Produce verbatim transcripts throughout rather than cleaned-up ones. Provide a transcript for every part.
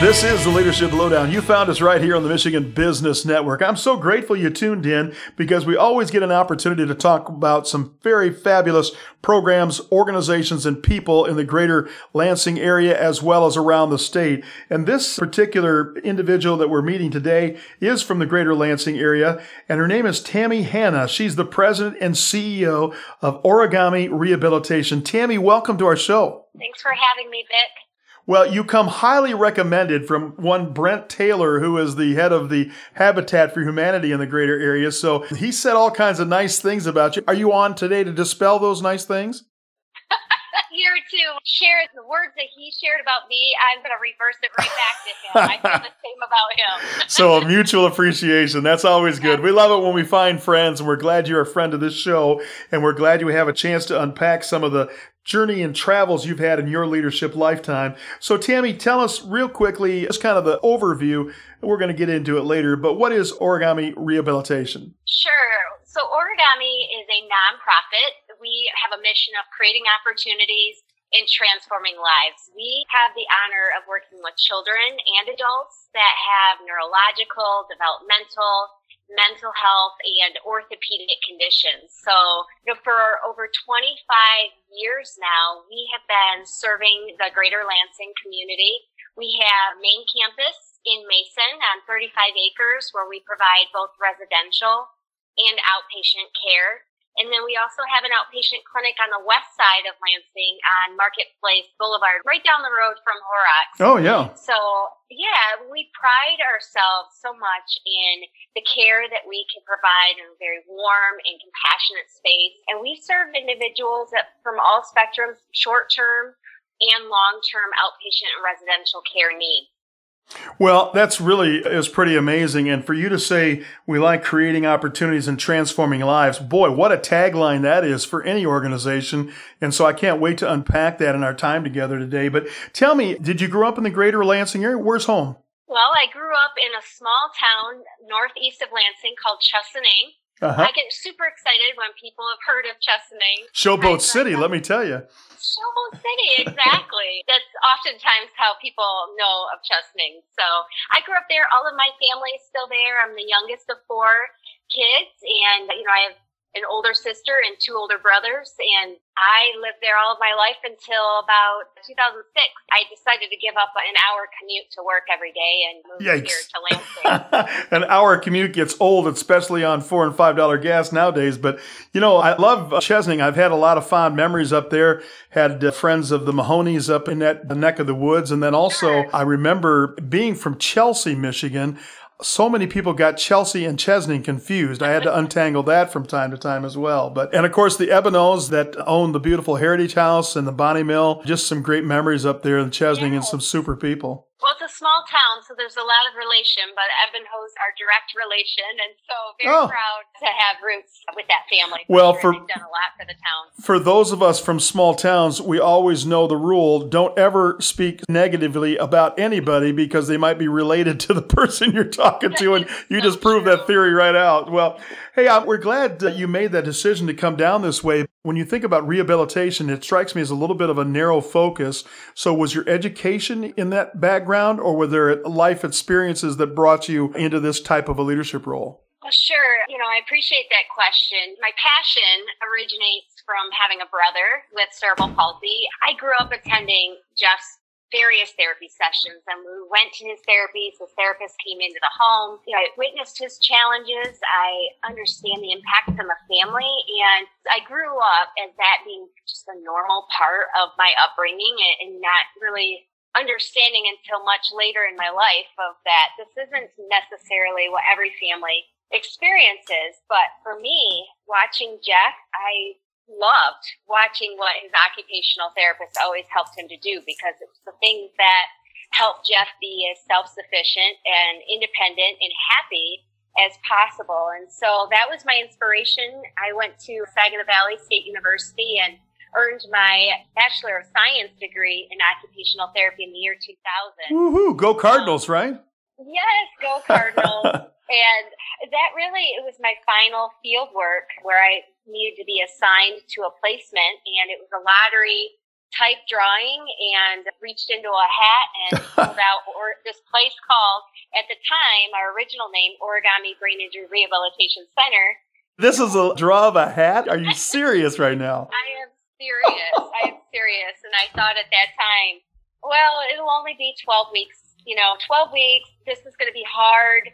This is the Leadership Lowdown. You found us right here on the Michigan Business Network. I'm so grateful you tuned in because we always get an opportunity to talk about some very fabulous programs, organizations, and people in the greater Lansing area as well as around the state. And this particular individual that we're meeting today is from the greater Lansing area, and her name is Tammy Hanna. She's the president and C E O of Origami Rehabilitation. Tammy, welcome to our show. Thanks for having me, Vic. Well, you come highly recommended from one Brent Taylor, who is the head of the Habitat for Humanity in the greater area. So he said all kinds of nice things about you. Are you on today to dispel those nice things? Here to share the words that he shared about me, I'm going to reverse it right back to him. I feel the same about him. So a mutual appreciation. That's always good. We love it when we find friends, and we're glad you're a friend of this show, and we're glad you have a chance to unpack some of the journey and travels you've had in your leadership lifetime. So Tammy, tell us real quickly, just kind of the overview, and we're going to get into it later, but what is Origami Rehabilitation? Sure. So Origami is a nonprofit. We have a mission of creating opportunities and transforming lives. We have the honor of working with children and adults that have neurological, developmental, mental health, and orthopedic conditions. So, you know, for over twenty-five years now, we have been serving the greater Lansing community. We have main campus in Mason on thirty-five acres where we provide both residential and outpatient care. And then we also have an outpatient clinic on the west side of Lansing on Marketplace Boulevard, right down the road from Horrocks. Oh, yeah. So, yeah, we pride ourselves so much in the care that we can provide in a very warm and compassionate space. And we serve individuals that from all spectrums, short-term and long-term outpatient and residential care needs. Well, that's really is pretty amazing. And for you to say, we like creating opportunities and transforming lives, boy, what a tagline that is for any organization. And so I can't wait to unpack that in our time together today. But tell me, did you grow up in the greater Lansing area? Where's home? Well, I grew up in a small town northeast of Lansing called Chesaning. Uh-huh. I get super excited when people have heard of Chesaning. Showboat City, let me tell you. Showboat City, exactly. That's oftentimes how people know of Chesaning. So I grew up there. All of my family is still there. I'm the youngest of four kids. And, you know, I have an older sister and two older brothers, and I lived there all of my life until about two thousand six. I decided to give up an hour commute to work every day and move Yikes. here to Lansing. An hour commute gets old, especially on four and five dollar gas nowadays. But you know, I love Chesaning. I've had a lot of fond memories up there. Had uh, friends of the Mahonies up in that neck of the woods, and then also sure. I remember being from Chelsea, Michigan. So many people got Chelsea and Chesaning confused. I had to untangle that from time to time as well. But and of course, the Ebenos that own the beautiful Heritage House and the Bonnie Mill, just some great memories up there in Chesaning yeah. and some super people. Well, it's a small town, so there's a lot of relation, but Ebenhoes are direct relation, and so very oh. proud to have roots with that family. Well, for, they've done a lot for the town. For those of us from small towns, we always know the rule, don't ever speak negatively about anybody because they might be related to the person you're talking to, and you just proved that theory right out. Well, hey, I, we're glad that you made that decision to come down this way. When you think about rehabilitation, it strikes me as a little bit of a narrow focus. So was your education in that background, or were there life experiences that brought you into this type of a leadership role? Well, sure. You know, I appreciate that question. My passion originates from having a brother with cerebral palsy. I grew up attending Jeff's various therapy sessions, and we went to his therapies. His therapist came into the home. You know, I witnessed his challenges. I understand the impact on the family, and I grew up as that being just a normal part of my upbringing and not really understanding until much later in my life of that this isn't necessarily what every family experiences. But for me, watching Jeff, I loved watching what his occupational therapist always helped him to do, because it was the things that helped Jeff be as self-sufficient and independent and happy as possible. And so that was my inspiration. I went to Saginaw Valley State University and earned my Bachelor of Science degree in occupational therapy in the year two thousand. Woohoo! Go Cardinals, um, right? Yes, go Cardinals. And that really, it was my final field work where I needed to be assigned to a placement, and it was a lottery type drawing and reached into a hat and pulled out or this place called, at the time, our original name, Origami Brain Injury Rehabilitation Center. This is a draw of a hat? Are you serious right now? I am serious. I am serious. And I thought at that time, well, it'll only be twelve weeks. You know, twelve weeks, this is going to be hard.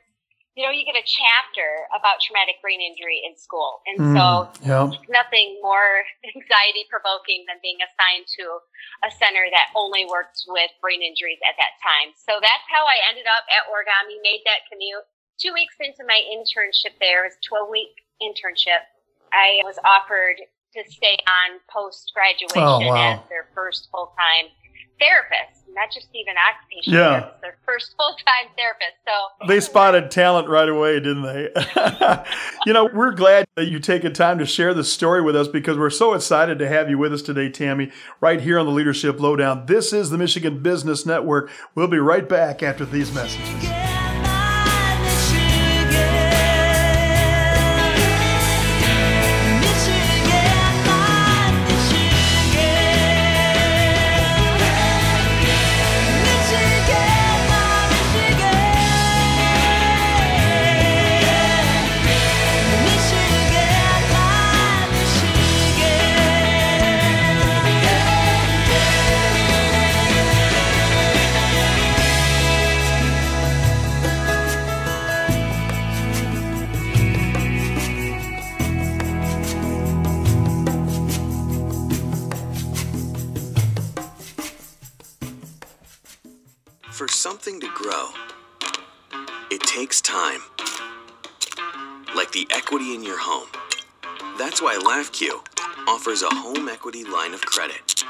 You know, you get a chapter about traumatic brain injury in school. And mm, so yeah. nothing more anxiety provoking than being assigned to a center that only worked with brain injuries at that time. So that's how I ended up at Origami, made that commute. Two weeks into my internship there, it was a twelve-week internship. I was offered to stay on post-graduation oh, wow. as their first full-time therapist, not just even occupational yeah. therapist, their first full-time therapist. So they spotted talent right away, didn't they? You know, we're glad that you take the time to share this story with us because we're so excited to have you with us today, Tammy, right here on the Leadership Lowdown. This is the Michigan Business Network. We'll be right back after these messages. Yeah. For something to grow, it takes time, like the equity in your home. That's why L A F C U offers a home equity line of credit,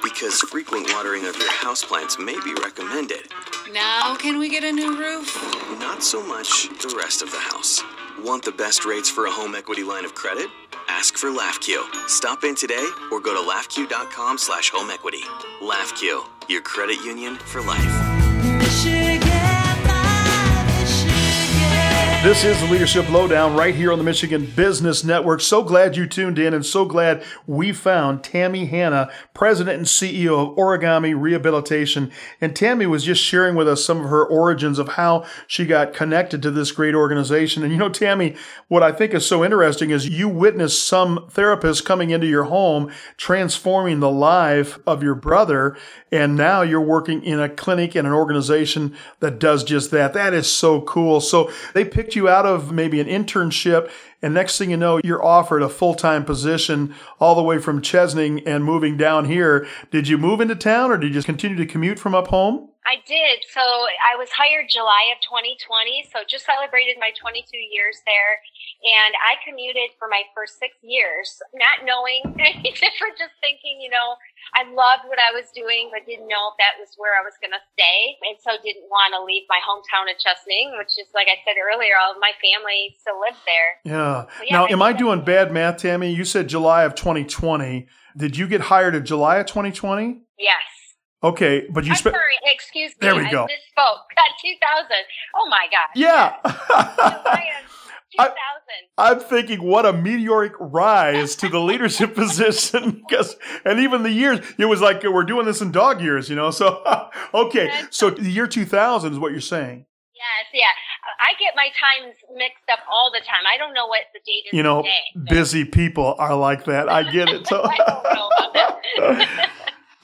because frequent watering of your houseplants may be recommended. Now can we get a new roof? Not so much the rest of the house. Want the best rates for a home equity line of credit? Ask for L A F C U. Stop in today or go to lafq.com slash home equity. L A F C U, your credit union for life. This is the Leadership Lowdown right here on the Michigan Business Network. So glad you tuned in and so glad we found Tammy Hanna, President and C E O of Origami Rehabilitation. And Tammy was just sharing with us some of her origins of how she got connected to this great organization. And you know, Tammy, what I think is so interesting is you witnessed some therapists coming into your home, transforming the life of your brother, and now you're working in a clinic and an organization that does just that. That is so cool. So they picked you out of maybe an internship, and next thing you know, you're offered a full-time position all the way from Chesaning and moving down here. Did you move into town or did you just continue to commute from up home? I did. So I was hired July of twenty twenty, so just celebrated my twenty-two years there, and I commuted for my first six years, not knowing any different, just thinking, you know, I loved what I was doing, but didn't know if that was where I was going to stay, and so didn't want to leave my hometown of Chesaning, which is, like I said earlier, all of my family still lives there. Yeah. So, yeah now, I am I doing bad math, Tammy? You said July of twenty twenty. Did you get hired in July of twenty twenty? Yes. Okay, but you... Spe- I'm sorry, excuse me. There we go. I misspoke. God, two thousand. Oh, my God. Yeah. July of two thousand. I, I'm thinking, what a meteoric rise to the leadership position. Because, and even the years, it was like, we're doing this in dog years, you know? So, okay. So the year two thousand is what you're saying. Yes, yeah. I get my times mixed up all the time. I don't know what the date is. You know, today, so. Busy people are like that. I get it. So. I don't know about that.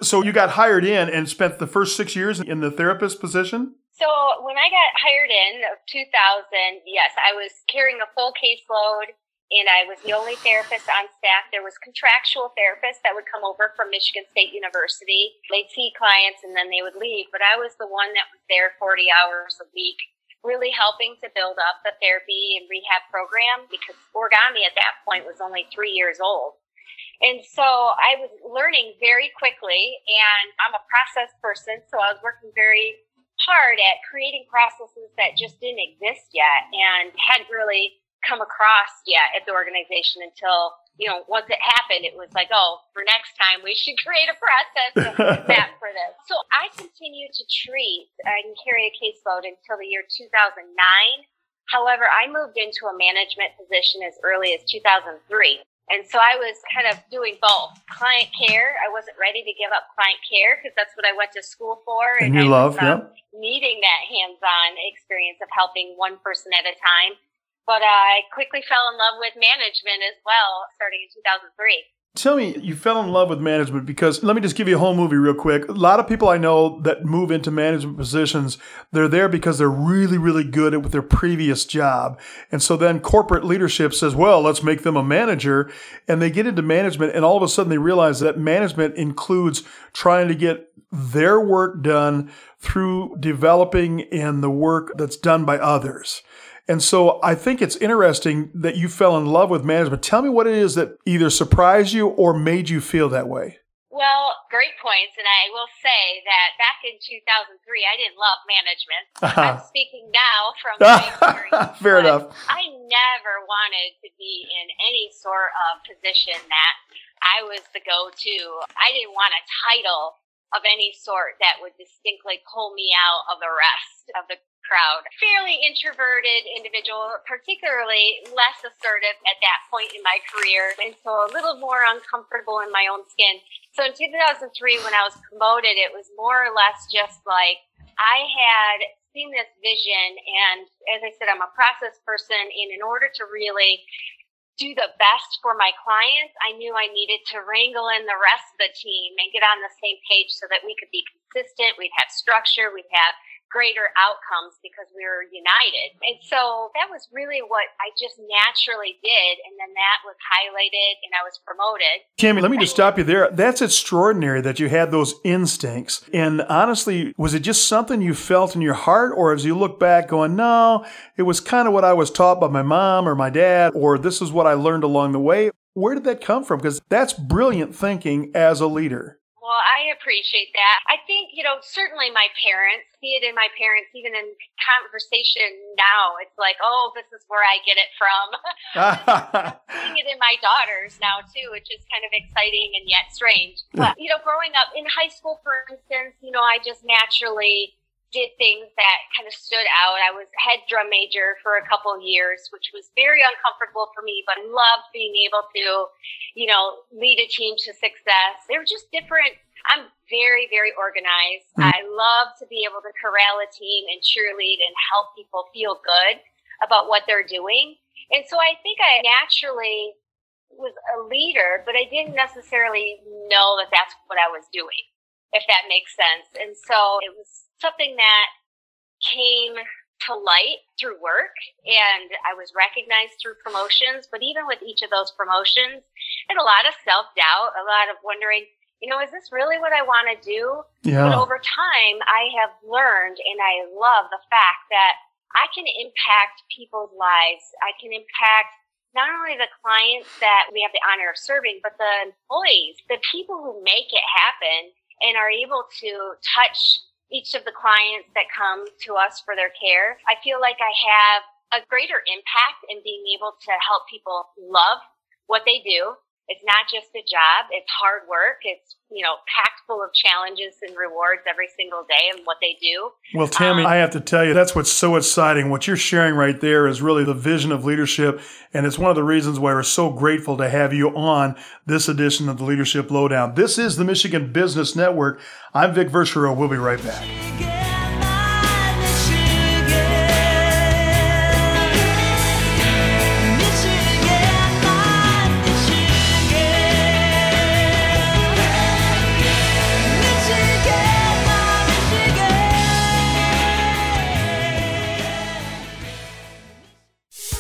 So you got hired in and spent the first six years in the therapist position? So when I got hired in of two thousand, yes, I was carrying a full caseload and I was the only therapist on staff. There was contractual therapists that would come over from Michigan State University. They'd see clients and then they would leave. But I was the one that was there forty hours a week, really helping to build up the therapy and rehab program because Origami at that point was only three years old. And so I was learning very quickly, and I'm a process person, so I was working very hard at creating processes that just didn't exist yet and hadn't really come across yet at the organization until, you know, once it happened, it was like, oh, for next time, we should create a process of that for this. So I continued to treat and carry a caseload until the year two thousand nine. However, I moved into a management position as early as two thousand three. And so I was kind of doing both. Client care, I wasn't ready to give up client care because that's what I went to school for. And, and you I love, was, yeah. Um, needing that hands-on experience of helping one person at a time. But uh, I quickly fell in love with management as well, starting in two thousand three. Tell me, you fell in love with management because, let me just give you a whole movie real quick. A lot of people I know that move into management positions, they're there because they're really, really good at with their previous job. And so then corporate leadership says, well, let's make them a manager. And they get into management and all of a sudden they realize that management includes trying to get their work done through developing in the work that's done by others. And so I think it's interesting that you fell in love with management. Tell me what it is that either surprised you or made you feel that way. Well, great points. And I will say that back in two thousand three, I didn't love management. Uh-huh. I'm speaking now from my experience. Fair enough. I never wanted to be in any sort of position that I was the go-to. I didn't want a title of any sort that would distinctly pull me out of the rest of the crowd. Fairly introverted individual, particularly less assertive at that point in my career, and so a little more uncomfortable in my own skin. So in two thousand three, when I was promoted, it was more or less just like I had seen this vision, and as I said, I'm a process person, and in order to really do the best for my clients, I knew I needed to wrangle in the rest of the team and get on the same page so that we could be consistent, we'd have structure, we'd have greater outcomes because we were united. And so that was really what I just naturally did. And then that was highlighted and I was promoted. Tammy, let me just stop you there. That's extraordinary that you had those instincts. And honestly, was it just something you felt in your heart? Or as you look back going, no, it was kind of what I was taught by my mom or my dad, or this is what I learned along the way. Where did that come from? Because that's brilliant thinking as a leader. Well, I appreciate that. I think, you know, certainly my parents, see it in my parents, even in conversation now, it's like, oh, this is where I get it from. Seeing it in my daughters now, too, which is kind of exciting and yet strange. But, you know, growing up in high school, for instance, you know, I just naturally did things that kind of stood out. I was head drum major for a couple of years, which was very uncomfortable for me, but I loved being able to, you know, lead a team to success. They were just different. I'm very, very organized. Mm-hmm. I love to be able to corral a team and cheerlead and help people feel good about what they're doing. And so I think I naturally was a leader, but I didn't necessarily know that that's what I was doing, if that makes sense. And so it was something that came to light through work, and I was recognized through promotions. But even with each of those promotions, and a lot of self-doubt, a lot of wondering, you know, is this really what I want to do? Yeah. But over time, I have learned, and I love the fact that I can impact people's lives. I can impact not only the clients that we have the honor of serving, but the employees, the people who make it happen and are able to touch each of the clients that come to us for their care. I feel like I have a greater impact in being able to help people love what they do. It's not just a job. It's hard work. It's, you know, packed full of challenges and rewards every single day and what they do. Well, Tammy, um, I have to tell you, that's what's so exciting. What you're sharing right there is really the vision of leadership. And it's one of the reasons why we're so grateful to have you on this edition of the Leadership Lowdown. This is the Michigan Business Network. I'm Vic Vershero. We'll be right back.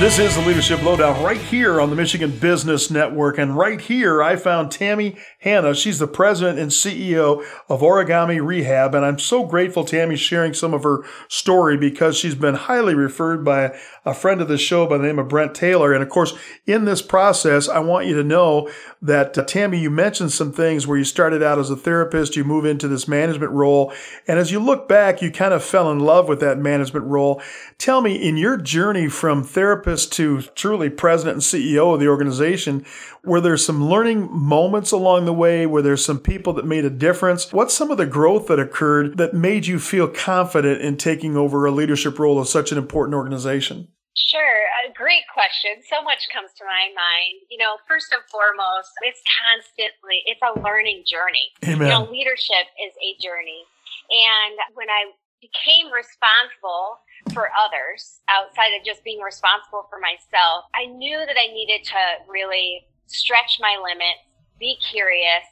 This is the Leadership Lowdown right here on the Michigan Business Network. And right here, I found Tammy Hanna. She's the president and C E O of Origami Rehab, and I'm so grateful Tammy's sharing some of her story because she's been highly referred by a friend of the show by the name of Brent Taylor. And of course, in this process, I want you to know that, uh, Tammy, you mentioned some things where you started out as a therapist, you move into this management role, and as you look back, you kind of fell in love with that management role. Tell me, in your journey from therapist to truly president and C E O of the organization, were there some learning moments along the way? Were there some people that made a difference? What's some of the growth that occurred that made you feel confident in taking over a leadership role of such an important organization? Sure. A great question. So much comes to my mind. You know, first and foremost, it's constantly, it's a learning journey. Amen. You know, leadership is a journey. And when I became responsible for others, outside of just being responsible for myself, I knew that I needed to really stretch my limits, be curious,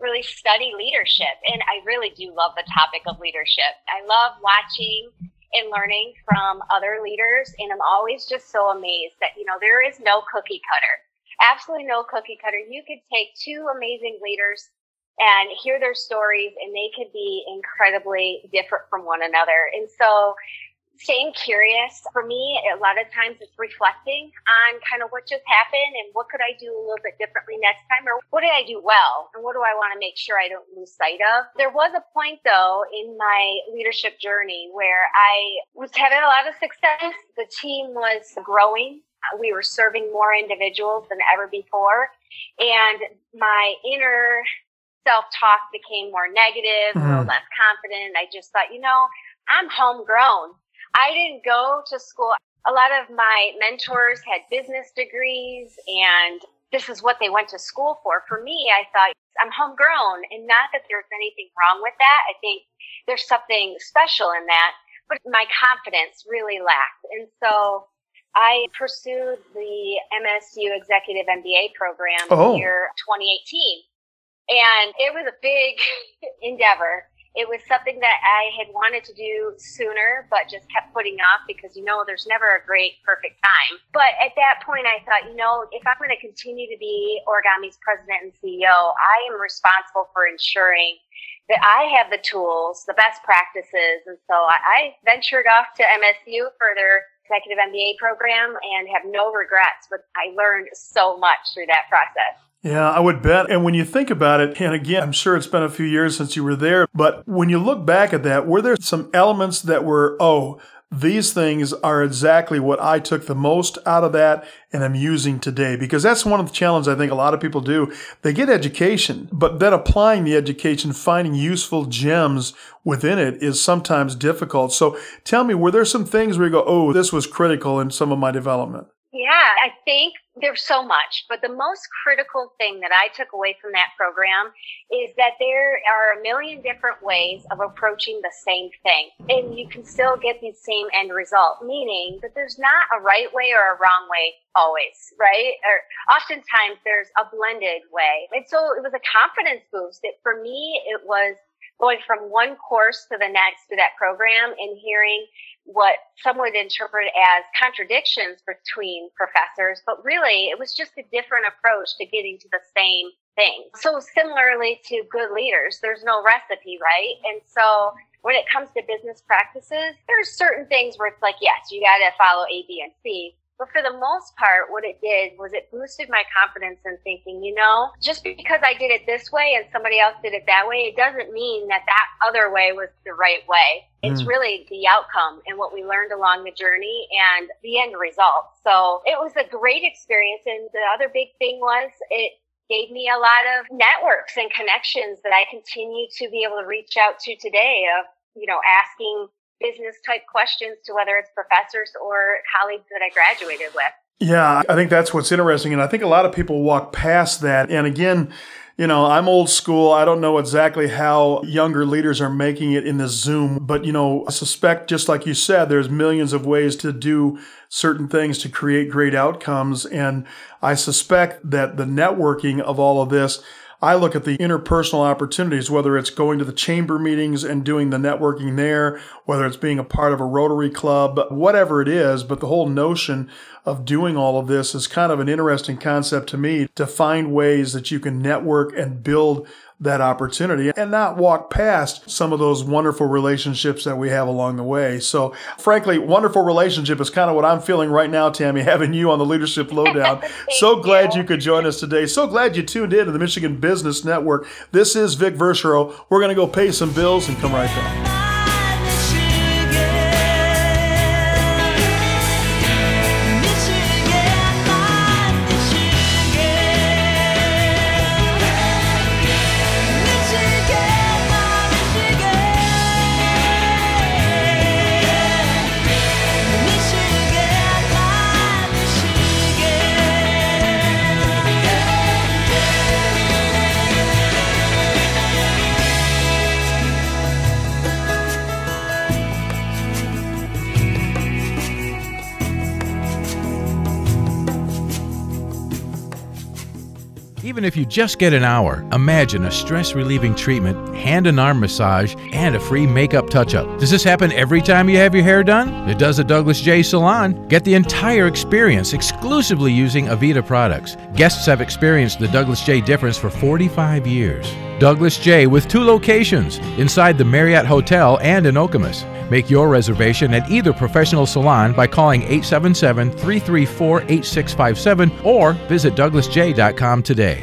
really study leadership. And I really do love the topic of leadership. I love watching and learning from other leaders. And I'm always just so amazed that, you know, there is no cookie cutter, absolutely no cookie cutter. You could take two amazing leaders and hear their stories, and they could be incredibly different from one another. And so staying curious, for me, a lot of times it's reflecting on kind of what just happened and what could I do a little bit differently next time, or what did I do well and what do I want to make sure I don't lose sight of. There was a point, though, in my leadership journey where I was having a lot of success. The team was growing. We were serving more individuals than ever before, and my inner self-talk became more negative, mm. a little less confident. I just thought, you know, I'm homegrown. I didn't go to school. A lot of my mentors had business degrees, and this is what they went to school for. For me, I thought, I'm homegrown, and not that there's anything wrong with that. I think there's something special in that, but my confidence really lacked. And so I pursued the M S U Executive M B A program oh. year twenty eighteen. And it was a big endeavor. It was something that I had wanted to do sooner, but just kept putting off because, you know, there's never a great, perfect time. But at that point, I thought, you know, if I'm going to continue to be Origami's president and C E O, I am responsible for ensuring that I have the tools, the best practices. And so I ventured off to M S U for their executive M B A program and have no regrets, but I learned so much through that process. Yeah, I would bet. And when you think about it, and again, I'm sure it's been a few years since you were there, but when you look back at that, were there some elements that were, oh, these things are exactly what I took the most out of that and I'm using today? Because that's one of the challenges I think a lot of people do. They get education, but then applying the education, finding useful gems within it is sometimes difficult. So tell me, were there some things where you go, oh, this was critical in some of my development? Yeah, I think there's so much, but the most critical thing that I took away from that program is that there are a million different ways of approaching the same thing, and you can still get the same end result, meaning that there's not a right way or a wrong way always, right? Or oftentimes there's a blended way. And so it was a confidence boost. It, for me, it was going from one course to the next through that program and hearing what some would interpret as contradictions between professors, but really it was just a different approach to getting to the same thing. So similarly to good leaders, there's no recipe, right? And so when it comes to business practices, there are certain things where it's like, yes, you got to follow A, B, and C. But for the most part, what it did was it boosted my confidence in thinking, you know, just because I did it this way and somebody else did it that way, it doesn't mean that that other way was the right way. Mm. It's really the outcome and what we learned along the journey and the end result. So it was a great experience. And the other big thing was it gave me a lot of networks and connections that I continue to be able to reach out to today of, you know, asking business type questions to whether it's professors or colleagues that I graduated with. Yeah, I think that's what's interesting. And I think a lot of people walk past that. And again, you know, I'm old school. I don't know exactly how younger leaders are making it in the Zoom. But, you know, I suspect, just like you said, there's millions of ways to do certain things to create great outcomes. And I suspect that the networking of all of this, I look at the interpersonal opportunities, whether it's going to the chamber meetings and doing the networking there, whether it's being a part of a Rotary Club, whatever it is. But the whole notion of doing all of this is kind of an interesting concept to me, to find ways that you can network and build that opportunity and not walk past some of those wonderful relationships that we have along the way. So frankly, wonderful relationship is kind of what I'm feeling right now, Tammy, having you on the Leadership Lowdown. So glad you could join us today. So glad you tuned in to the Michigan Business Network. This is Vic Vershero. We're going to go pay some bills and come right back. Even if you just get an hour, imagine a stress-relieving treatment, hand and arm massage, and a free makeup touch-up. Does this happen every time you have your hair done? It does at Douglas J. Salon. Get the entire experience exclusively using Aveda products. Guests have experienced the Douglas J. difference for forty-five years. Douglas J. with two locations, inside the Marriott Hotel and in Okemos. Make your reservation at either professional salon by calling eight seven seven, three three four, eight six five seven or visit douglas j dot com today.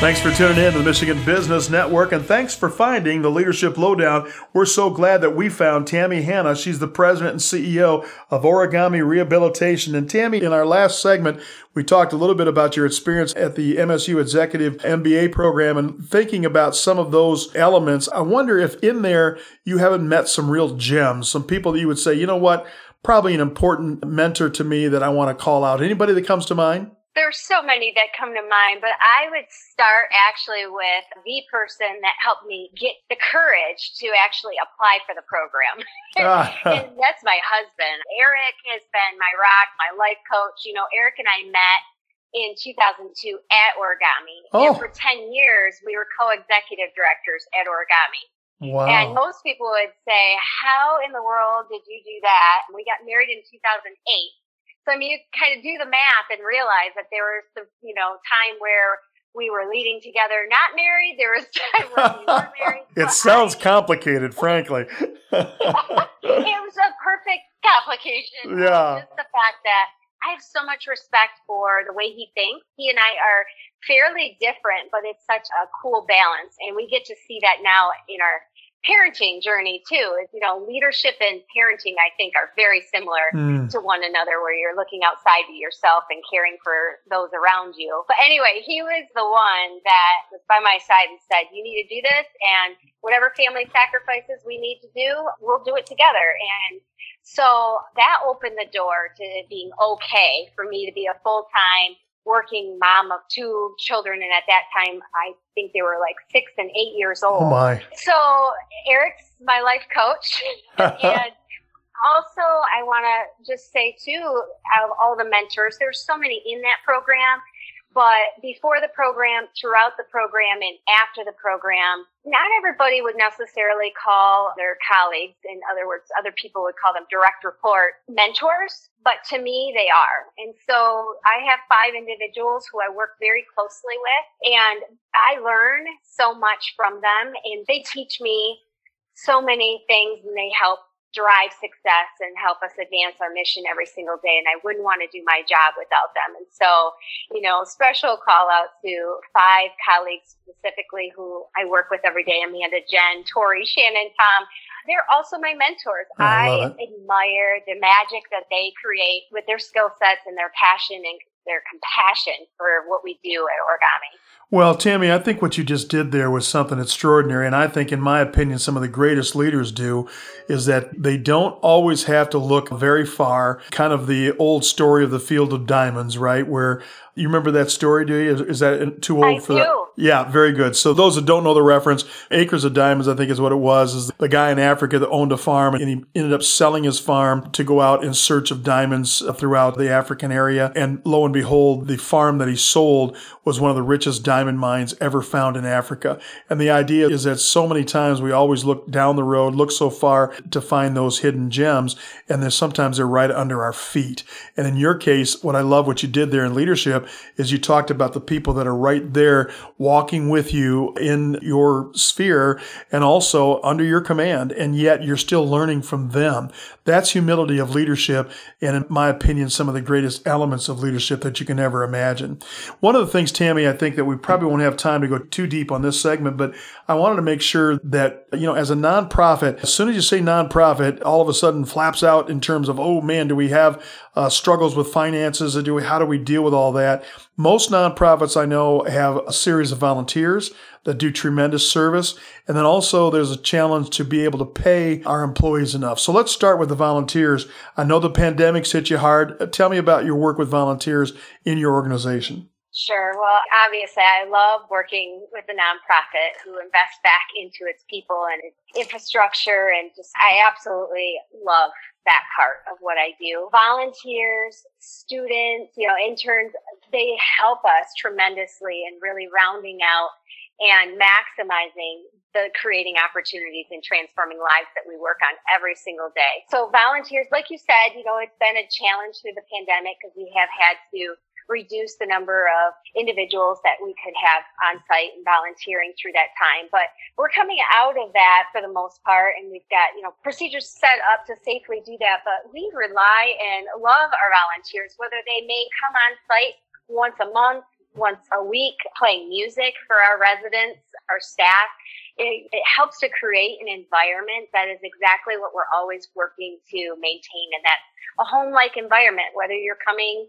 Thanks for tuning in to the Michigan Business Network, and thanks for finding the Leadership Lowdown. We're so glad that we found Tammy Hanna. She's the president and C E O of Origami Rehabilitation. And Tammy, in our last segment, we talked a little bit about your experience at the M S U Executive M B A program and thinking about some of those elements. I wonder if in there you haven't met some real gems, some people that you would say, you know what, probably an important mentor to me that I want to call out. Anybody that comes to mind? There's so many that come to mind, but I would start actually with the person that helped me get the courage to actually apply for the program. Uh, and that's my husband. Eric has been my rock, my life coach. You know, Eric and I met in two thousand two at Origami. Oh. And for ten years, we were co-executive directors at Origami. Wow. And most people would say, how in the world did you do that? And we got married in two thousand eight. So, I mean, you kind of do the math and realize that there was some, you know, time where we were leading together, not married. There was time where we were married. It sounds complicated, frankly. It was a perfect complication. Yeah. Just the fact that I have so much respect for the way he thinks. He and I are fairly different, but it's such a cool balance. And we get to see that now in our parenting journey too. Is, you know, leadership and parenting, I think, are very similar mm. to one another, where you're looking outside of yourself and caring for those around you. But anyway, he was the one that was by my side and said, you need to do this, and whatever family sacrifices we need to do, we'll do it together. And so that opened the door to being okay for me to be a full-time working mom of two children. And at that time, I think they were like six and eight years old. Oh my. So Eric's my life coach. And also, I want to just say too, out of all the mentors, there's so many in that program, but before the program, throughout the program, and after the program, not everybody would necessarily call their colleagues, in other words, other people would call them direct report mentors, but to me, they are. And so I have five individuals who I work very closely with, and I learn so much from them, and they teach me so many things, and they help drive success and help us advance our mission every single day. And I wouldn't want to do my job without them. And so, you know, special call out to five colleagues specifically who I work with every day: Amanda, Jen, Tori, Shannon, Tom. They're also my mentors. Oh, I, I admire the magic that they create with their skill sets and their passion and their compassion for what we do at Origami. Well, Tammy, I think what you just did there was something extraordinary. And I think, in my opinion, some of the greatest leaders do is that they don't always have to look very far. Kind of the old story of the Field of Diamonds, right? Where you remember that story, do you? Is, is that too old I for do. that? Yeah, very good. So those that don't know the reference, Acres of Diamonds, I think is what it was, is the guy in Africa that owned a farm, and he ended up selling his farm to go out in search of diamonds throughout the African area. And lo and behold, the farm that he sold was one of the richest diamond mines ever found in Africa. And the idea is that so many times we always look down the road, look so far to find those hidden gems, and then sometimes they're right under our feet. And in your case, what I love what you did there in leadership is you talked about the people that are right there walking with you in your sphere and also under your command, and yet you're still learning from them. That's humility of leadership, and in my opinion, some of the greatest elements of leadership that you can ever imagine. One of the things, Tammy, I think that we probably won't have time to go too deep on this segment, but I wanted to make sure that, you know, as a nonprofit, as soon as you say nonprofit, all of a sudden flaps out in terms of, oh man, do we have uh, struggles with finances? Or do we, how do we deal with all that? Most nonprofits I know have a series of volunteers that do tremendous service. And then also there's a challenge to be able to pay our employees enough. So let's start with the volunteers. I know the pandemic's hit you hard. Tell me about your work with volunteers in your organization. Sure. Well, obviously, I love working with a nonprofit who invests back into its people and its infrastructure. And just, I absolutely love that part of what I do. Volunteers, students, you know, interns, they help us tremendously in really rounding out and maximizing the creating opportunities and transforming lives that we work on every single day. So volunteers, like you said, you know, it's been a challenge through the pandemic because we have had to reduce the number of individuals that we could have on site and volunteering through that time. But we're coming out of that for the most part, and we've got, you know, procedures set up to safely do that. But we rely and love our volunteers, whether they may come on site once a month, once a week, playing music for our residents, our staff. It, it helps to create an environment that is exactly what we're always working to maintain, and that's a home-like environment, whether you're coming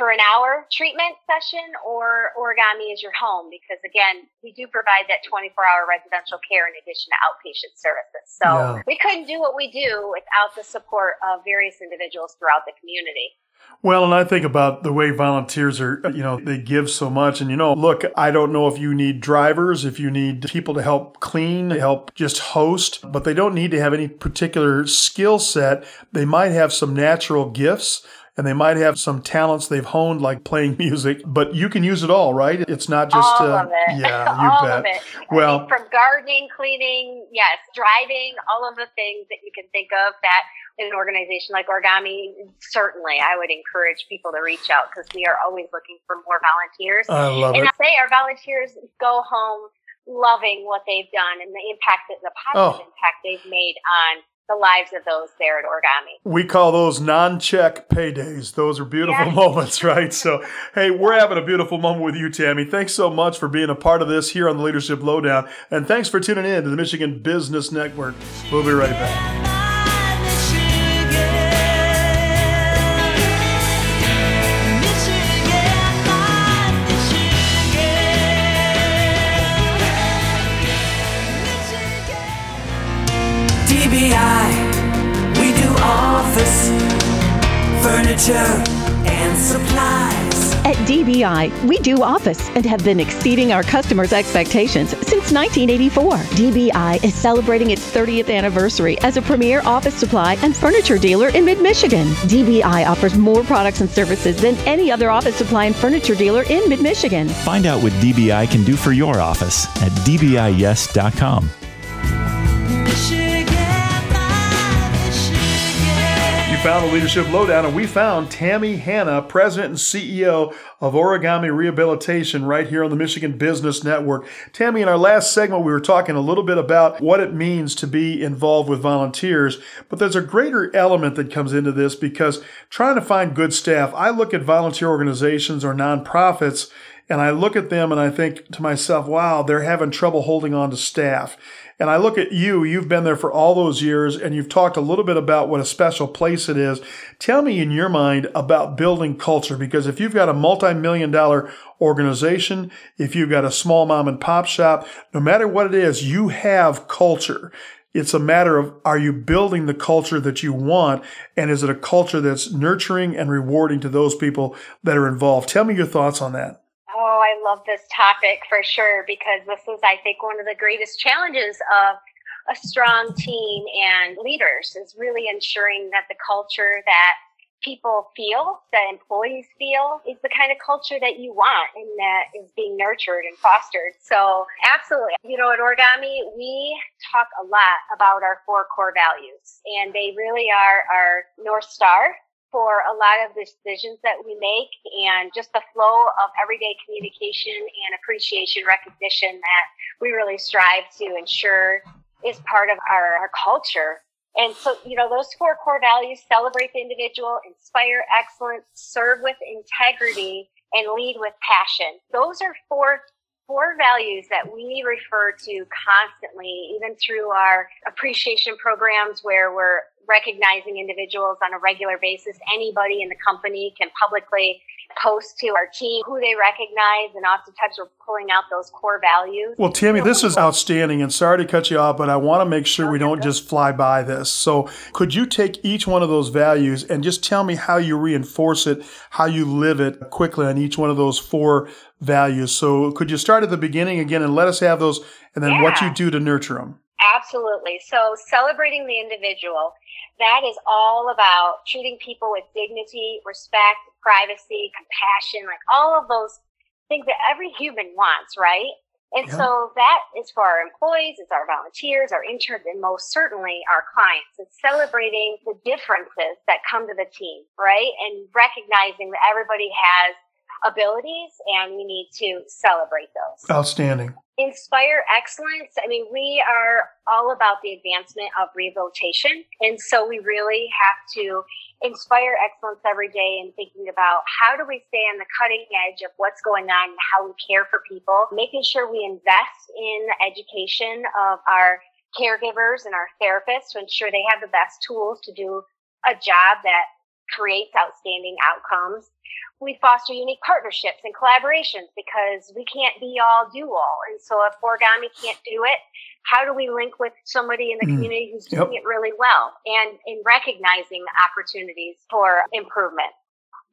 for an hour treatment session or Origami is your home, because again, we do provide that twenty-four hour residential care in addition to outpatient services. So yeah. we couldn't do what we do without the support of various individuals throughout the community. Well, and I think about the way volunteers are, you know, they give so much. And, you know, look, I don't know if you need drivers, if you need people to help clean, help just host, but they don't need to have any particular skill set. They might have some natural gifts, and they might have some talents they've honed, like playing music, but you can use it all, right? It's not just all uh, of it. Yeah, you all bet. Of it. Well, I mean, from gardening, cleaning, yes, driving, all of the things that you can think of that in an organization like Origami, certainly I would encourage people to reach out because we are always looking for more volunteers. I love and it. And I say our volunteers go home loving what they've done and the impact, that the positive oh. impact they've made on the lives of those there at Origami. We call those non-check paydays. Those are beautiful yes. moments, right? So, hey, we're having a beautiful moment with you, Tammy. Thanks so much for being a part of this here on the Leadership Lowdown. And thanks for tuning in to the Michigan Business Network. We'll be right back. And supplies. At D B I, we do office and have been exceeding our customers' expectations since nineteen eighty-four. D B I is celebrating its thirtieth anniversary as a premier office supply and furniture dealer in mid-Michigan. D B I offers more products and services than any other office supply and furniture dealer in mid-Michigan. Find out what D B I can do for your office at D B I yes dot com. Found the Leadership Lowdown, and we found Tammy Hanna, President and C E O of Origami Rehabilitation, right here on the Michigan Business Network. Tammy, in our last segment, we were talking a little bit about what it means to be involved with volunteers, but there's a greater element that comes into this because trying to find good staff, I look at volunteer organizations or nonprofits, and I look at them and I think to myself, wow, they're having trouble holding on to staff. And I look at you, you've been there for all those years, and you've talked a little bit about what a special place it is. Tell me in your mind about building culture, because if you've got a multi-million dollar organization, if you've got a small mom and pop shop, no matter what it is, you have culture. It's a matter of, are you building the culture that you want, and is it a culture that's nurturing and rewarding to those people that are involved? Tell me your thoughts on that. Oh, I love this topic for sure, because this is, I think, one of the greatest challenges of a strong team and leaders is really ensuring that the culture that people feel, that employees feel, is the kind of culture that you want and that is being nurtured and fostered. So absolutely. You know, at Origami, we talk a lot about our four core values, and they really are our North Star for a lot of the decisions that we make, and just the flow of everyday communication and appreciation, recognition that we really strive to ensure is part of our, our culture. And so, you know, those four core values: celebrate the individual, inspire excellence, serve with integrity, and lead with passion. Those are four four values that we refer to constantly, even through our appreciation programs where we're recognizing individuals on a regular basis. Anybody in the company can publicly post to our team who they recognize, and oftentimes we're pulling out those core values. Well, Tammy, this is outstanding, and sorry to cut you off, but I want to make sure we don't just fly by this. So could you take each one of those values and just tell me how you reinforce it, how you live it quickly on each one of those four values? So could you start at the beginning again and let us have those, and then yeah. what you do to nurture them? Absolutely. So celebrating the individual, that is all about treating people with dignity, respect, privacy, compassion, like all of those things that every human wants, right? And yeah. so that is for our employees, it's our volunteers, our interns, and most certainly our clients. It's celebrating the differences that come to the team, right? And recognizing that everybody has abilities and we need to celebrate those. Outstanding. Inspire excellence. I mean, we are all about the advancement of rehabilitation. And so we really have to inspire excellence every day in thinking about how do we stay on the cutting edge of what's going on and how we care for people, making sure we invest in the education of our caregivers and our therapists to ensure they have the best tools to do a job that creates outstanding outcomes. We foster unique partnerships and collaborations because we can't be all do all. And so if Origami can't do it, how do we link with somebody in the mm. community who's yep. doing it really well, and in recognizing opportunities for improvement?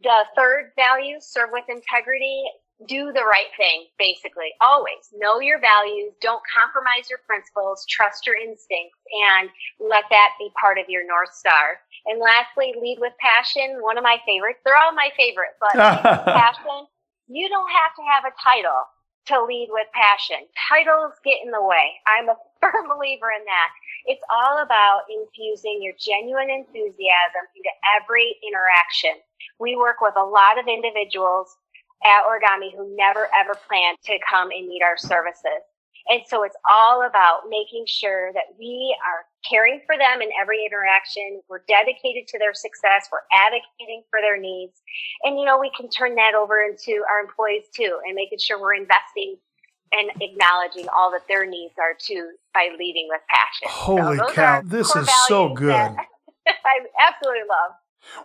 The third value, serve with integrity. Do the right thing, basically. Always know your values. Don't compromise your principles. Trust your instincts and let that be part of your North Star. And lastly, lead with passion. One of my favorites. They're all my favorite, but lead with passion. You don't have to have a title to lead with passion. Titles get in the way. I'm a firm believer in that. It's all about infusing your genuine enthusiasm into every interaction. We work with a lot of individuals at Origami who never, ever planned to come and need our services. And so it's all about making sure that we are caring for them in every interaction. We're dedicated to their success. We're advocating for their needs. And, you know, we can turn that over into our employees, too, and making sure we're investing and acknowledging all that their needs are, too, by leading with passion. Holy so cow, this is so good. I absolutely love.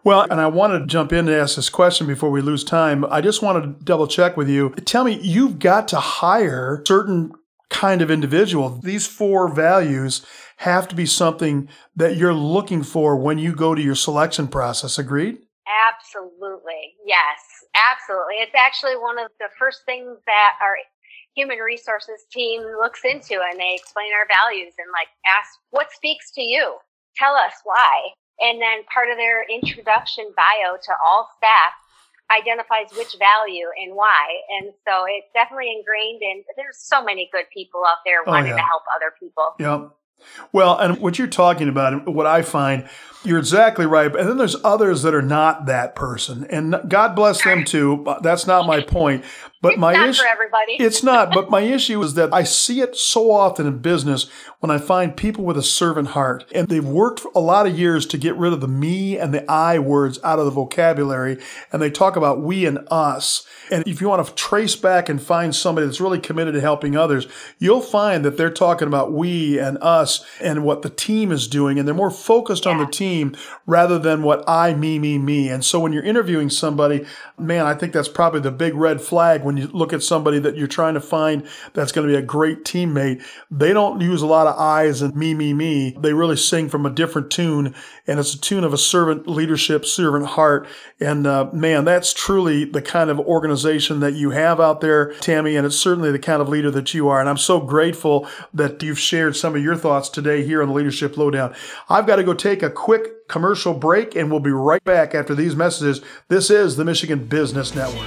Well, and I want to jump in and ask this question before we lose time. I just want to double check with you. Tell me, you've got to hire certain kind of individual. These four values have to be something that you're looking for when you go to your selection process. Agreed? Absolutely. Yes, absolutely. It's actually one of the first things that our human resources team looks into, and they explain our values and like ask, what speaks to you? Tell us why. And then part of their introduction bio to all staff identifies which value and why. And so it's definitely ingrained in, there's so many good people out there wanting oh, yeah. to help other people. Yeah. Well, and what you're talking about, and what I find, you're exactly right. And then there's others that are not that person. And God bless them too. That's not my point. But it's my not issue, for everybody. It's not. But my issue is that I see it so often in business when I find people with a servant heart. And they've worked for a lot of years to get rid of the me and the I words out of the vocabulary. And they talk about we and us. And if you want to trace back and find somebody that's really committed to helping others, you'll find that they're talking about we and us and what the team is doing. And they're more focused yeah. on the team team rather than what I, me, me, me. And so when you're interviewing somebody, man, I think that's probably the big red flag when you look at somebody that you're trying to find that's going to be a great teammate. They don't use a lot of I's and me, me, me. They really sing from a different tune, and it's a tune of a servant leadership, servant heart. And uh, man, that's truly the kind of organization that you have out there, Tammy, and it's certainly the kind of leader that you are. And I'm so grateful that you've shared some of your thoughts today here on the Leadership Lowdown. I've got to go take a quick commercial break, and we'll be right back after these messages. This is the Michigan Business Network.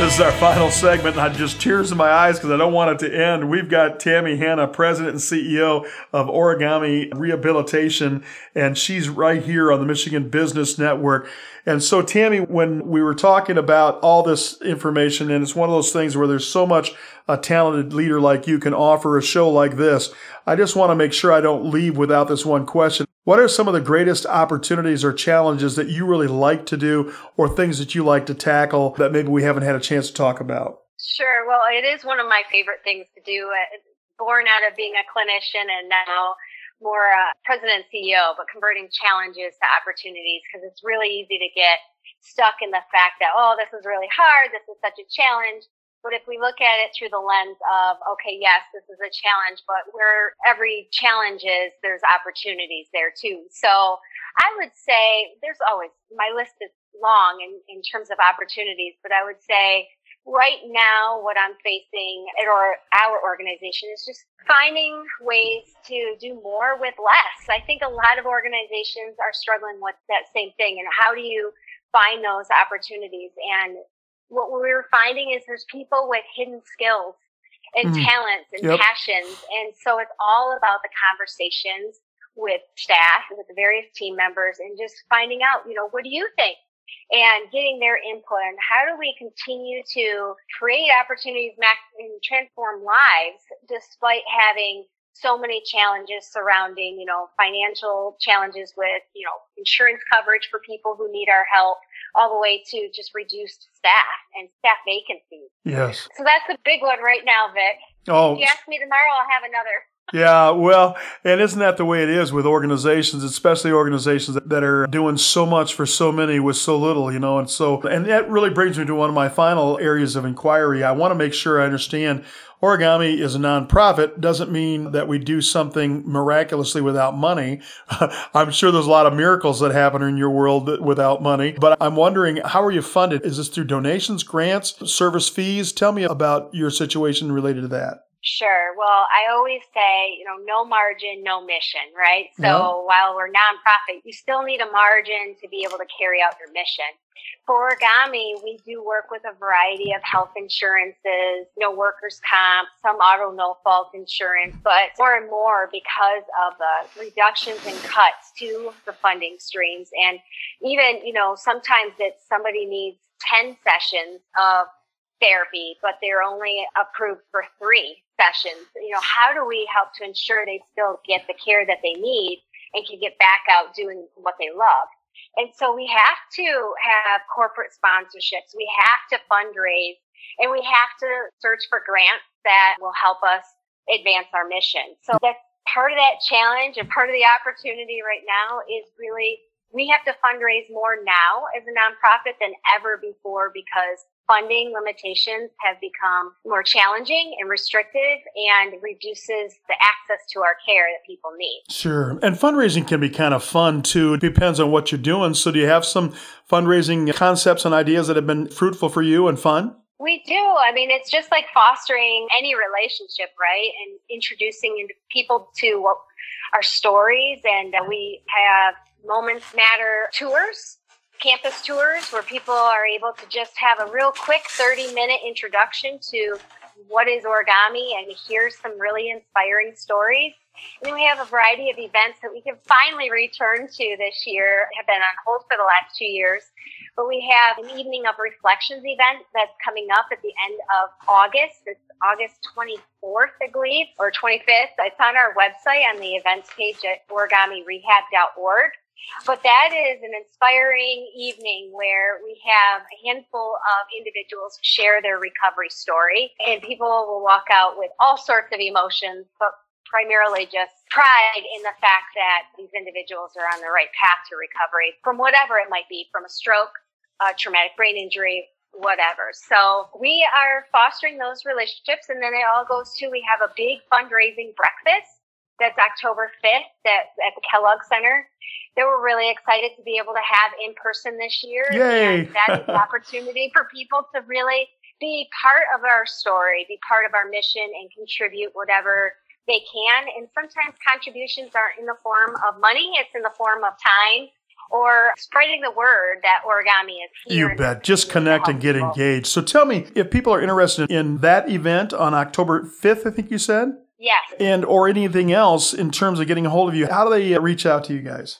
This is our final segment, and I just tears in my eyes because I don't want it to end. We've got Tammy Hanna, President and C E O of Origami Rehabilitation, and she's right here on the Michigan Business Network. And so, Tammy, when we were talking about all this information, and it's one of those things where there's so much a talented leader like you can offer a show like this, I just want to make sure I don't leave without this one question. What are some of the greatest opportunities or challenges that you really like to do, or things that you like to tackle that maybe we haven't had a chance to talk about? Sure. Well, it is one of my favorite things to do. Born out of being a clinician and now more uh, president and C E O, but converting challenges to opportunities, because it's really easy to get stuck in the fact that, oh, this is really hard, this is such a challenge. But if we look at it through the lens of, okay, yes, this is a challenge, but where every challenge is, there's opportunities there too. So I would say there's always, my list is long in, in terms of opportunities, but I would say right now what I'm facing at our, our organization is just finding ways to do more with less. I think a lot of organizations are struggling with that same thing, and how do you find those opportunities? And what we're finding is there's people with hidden skills and mm. talents and yep. passions. And so it's all about the conversations with staff and with the various team members, and just finding out, you know, what do you think? And getting their input, and how do we continue to create opportunities and transform lives despite having so many challenges surrounding, you know, financial challenges with, you know, insurance coverage for people who need our help, all the way to just reduced staff and staff vacancies. Yes. So that's a big one right now, Vic. Oh. If you ask me tomorrow, I'll have another. Yeah, well, and isn't that the way it is with organizations, especially organizations that, that are doing so much for so many with so little, you know, and so, and that really brings me to one of my final areas of inquiry. I want to make sure I understand Origami is a nonprofit. Doesn't mean that we do something miraculously without money. I'm sure there's a lot of miracles that happen in your world without money, but I'm wondering, how are you funded? Is this through donations, grants, service fees? Tell me about your situation related to that. Sure. Well, I always say, you know, no margin, no mission, right? So mm-hmm. while we're nonprofit, you still need a margin to be able to carry out your mission. For Origami, we do work with a variety of health insurances, you know, workers' comp, some auto no-fault insurance, but more and more because of the reductions and cuts to the funding streams. And even, you know, sometimes it's somebody needs ten sessions of therapy, but they're only approved for three sessions. You know, how do we help to ensure they still get the care that they need and can get back out doing what they love? And so we have to have corporate sponsorships. We have to fundraise, and we have to search for grants that will help us advance our mission. So that's part of that challenge, and part of the opportunity right now is really we have to fundraise more now as a nonprofit than ever before, because funding limitations have become more challenging and restrictive, and reduces the access to our care that people need. Sure. And fundraising can be kind of fun too. It depends on what you're doing. So do you have some fundraising concepts and ideas that have been fruitful for you and fun? We do. I mean, it's just like fostering any relationship, right? And introducing people to what our stories. And we have Moments Matter tours. Campus tours where people are able to just have a real quick thirty minute introduction to what is origami and hear some really inspiring stories. And then we have a variety of events that we can finally return to this year, have been on hold for the last two years. But we have an Evening of Reflections event that's coming up at the end of August. It's August twenty-fourth, I believe, or twenty-fifth. It's on our website on the events page at origami rehab dot org. But that is an inspiring evening where we have a handful of individuals share their recovery story, and people will walk out with all sorts of emotions, but primarily just pride in the fact that these individuals are on the right path to recovery from whatever it might be, from a stroke, a traumatic brain injury, whatever. So we are fostering those relationships. And then it all goes to, we have a big fundraising breakfast. That's October fifth, that's at the Kellogg Center, that we're really excited to be able to have in person this year. Yay. And that is an opportunity for people to really be part of our story, be part of our mission, and contribute whatever they can. And sometimes contributions are in the form of money, it's in the form of time, or spreading the word that origami is here. You bet. Just connect and get engaged. So tell me, if people are interested in that event on October fifth, I think you said? Yes. And or anything else in terms of getting a hold of you, how do they reach out to you guys?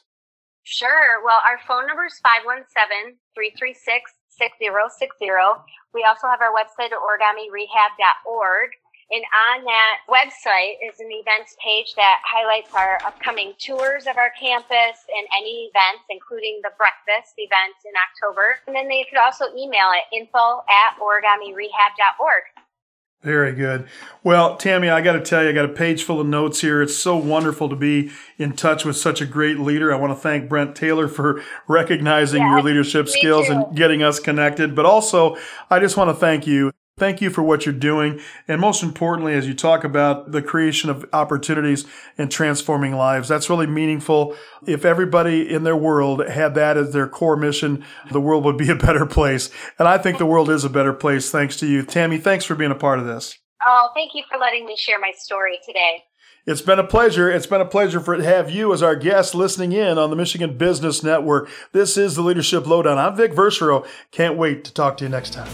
Sure. Well, our phone number is five one seven, three three six, six zero six zero. We also have our website at origami rehab dot org. And on that website is an events page that highlights our upcoming tours of our campus and any events, including the breakfast event in October. And then they could also email it, info at origami rehab dot org. Very good. Well, Tammy, I got to tell you, I got a page full of notes here. It's so wonderful to be in touch with such a great leader. I want to thank Brent Taylor for recognizing yeah, your leadership skills too. And getting us connected. But also, I just want to thank you. Thank you for what you're doing. And most importantly, as you talk about the creation of opportunities and transforming lives, that's really meaningful. If everybody in their world had that as their core mission, the world would be a better place. And I think the world is a better place thanks to you. Tammy, thanks for being a part of this. Oh, thank you for letting me share my story today. It's been a pleasure. It's been a pleasure for to have you as our guest listening in on the Michigan Business Network. This is the Leadership Lowdown. I'm Vic Versero. Can't wait to talk to you next time.